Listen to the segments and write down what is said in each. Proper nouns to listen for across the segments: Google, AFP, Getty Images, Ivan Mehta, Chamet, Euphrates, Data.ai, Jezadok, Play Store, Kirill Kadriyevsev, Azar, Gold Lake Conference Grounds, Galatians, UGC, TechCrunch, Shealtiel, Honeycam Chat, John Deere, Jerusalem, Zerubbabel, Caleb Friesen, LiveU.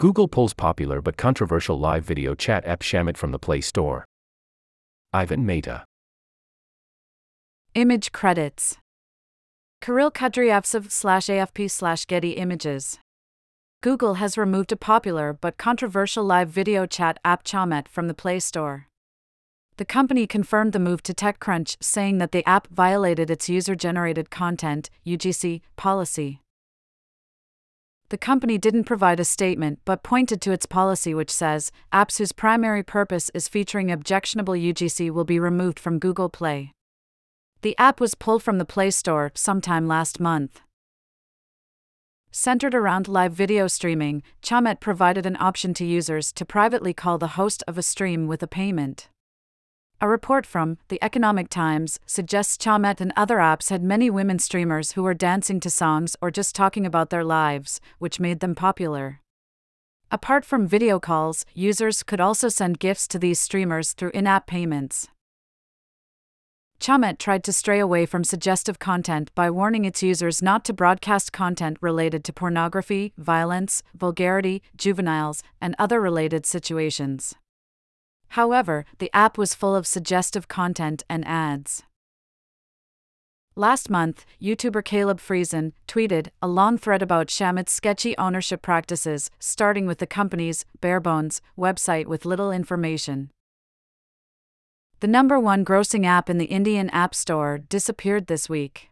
Google pulls popular but controversial live video chat app Chamet from the Play Store. Ivan Mehta. Image credits. Kirill Kadriyevsev /AFP/ Getty Images. Google has removed a popular but controversial live video chat app Chamet from the Play Store. The company confirmed the move to TechCrunch, saying that the app violated its user-generated content (UGC) policy. The company didn't provide a statement but pointed to its policy, which says, apps whose primary purpose is featuring objectionable UGC will be removed from Google Play. The app was pulled from the Play Store sometime last month. Centered around live video streaming, Chamet provided an option to users to privately call the host of a stream with a payment. A report from The Economic Times suggests Chamet and other apps had many women streamers who were dancing to songs or just talking about their lives, which made them popular. Apart from video calls, users could also send gifts to these streamers through in-app payments. Chamet tried to stray away from suggestive content by warning its users not to broadcast content related to pornography, violence, vulgarity, juveniles, and other related situations. However, the app was full of suggestive content and ads. Last month, YouTuber Caleb Friesen tweeted a long thread about Chamet's sketchy ownership practices, starting with the company's barebones website with little information. The #1 grossing app in the Indian App Store disappeared this week.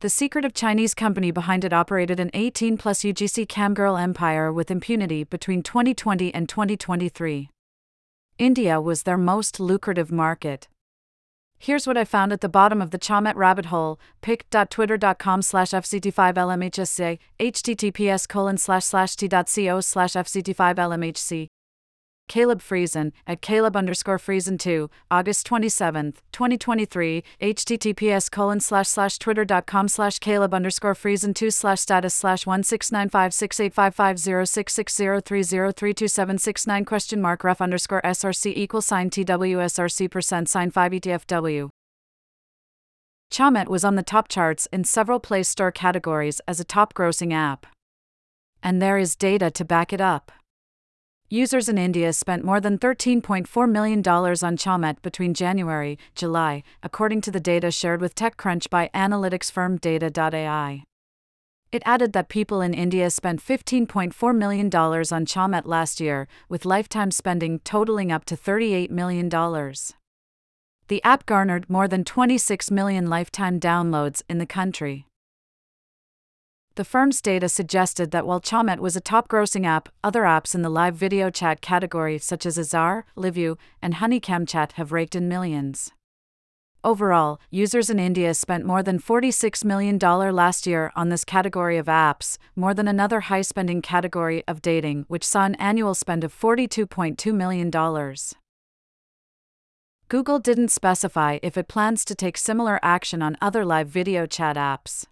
The secretive Chinese company behind it operated an 18+ UGC camgirl empire with impunity between 2020 and 2023. India was their most lucrative market. Here's what I found at the bottom of the Chamet rabbit hole, pic.twitter.com/fct5lmhsc, https://t.co/fct5lmhc. Caleb Friesen, at Caleb_Friesen2, August 27, 2023, https://twitter.com/Caleb_Friesen2/status/1695685506603032769 $_SRC=TWSRC%(5ETFW). Chamet was on the top charts in several Play Store categories as a top-grossing app. And there is data to back it up. Users in India spent more than $13.4 million on Chamet between January and July, according to the data shared with TechCrunch by analytics firm Data.ai. It added that people in India spent $15.4 million on Chamet last year, with lifetime spending totaling up to $38 million. The app garnered more than 26 million lifetime downloads in the country. The firm's data suggested that while Chamet was a top-grossing app, other apps in the live video chat category such as Azar, LiveU, and Honeycam Chat have raked in millions. Overall, users in India spent more than $46 million last year on this category of apps, more than another high-spending category of dating, which saw an annual spend of $42.2 million. Google didn't specify if it plans to take similar action on other live video chat apps.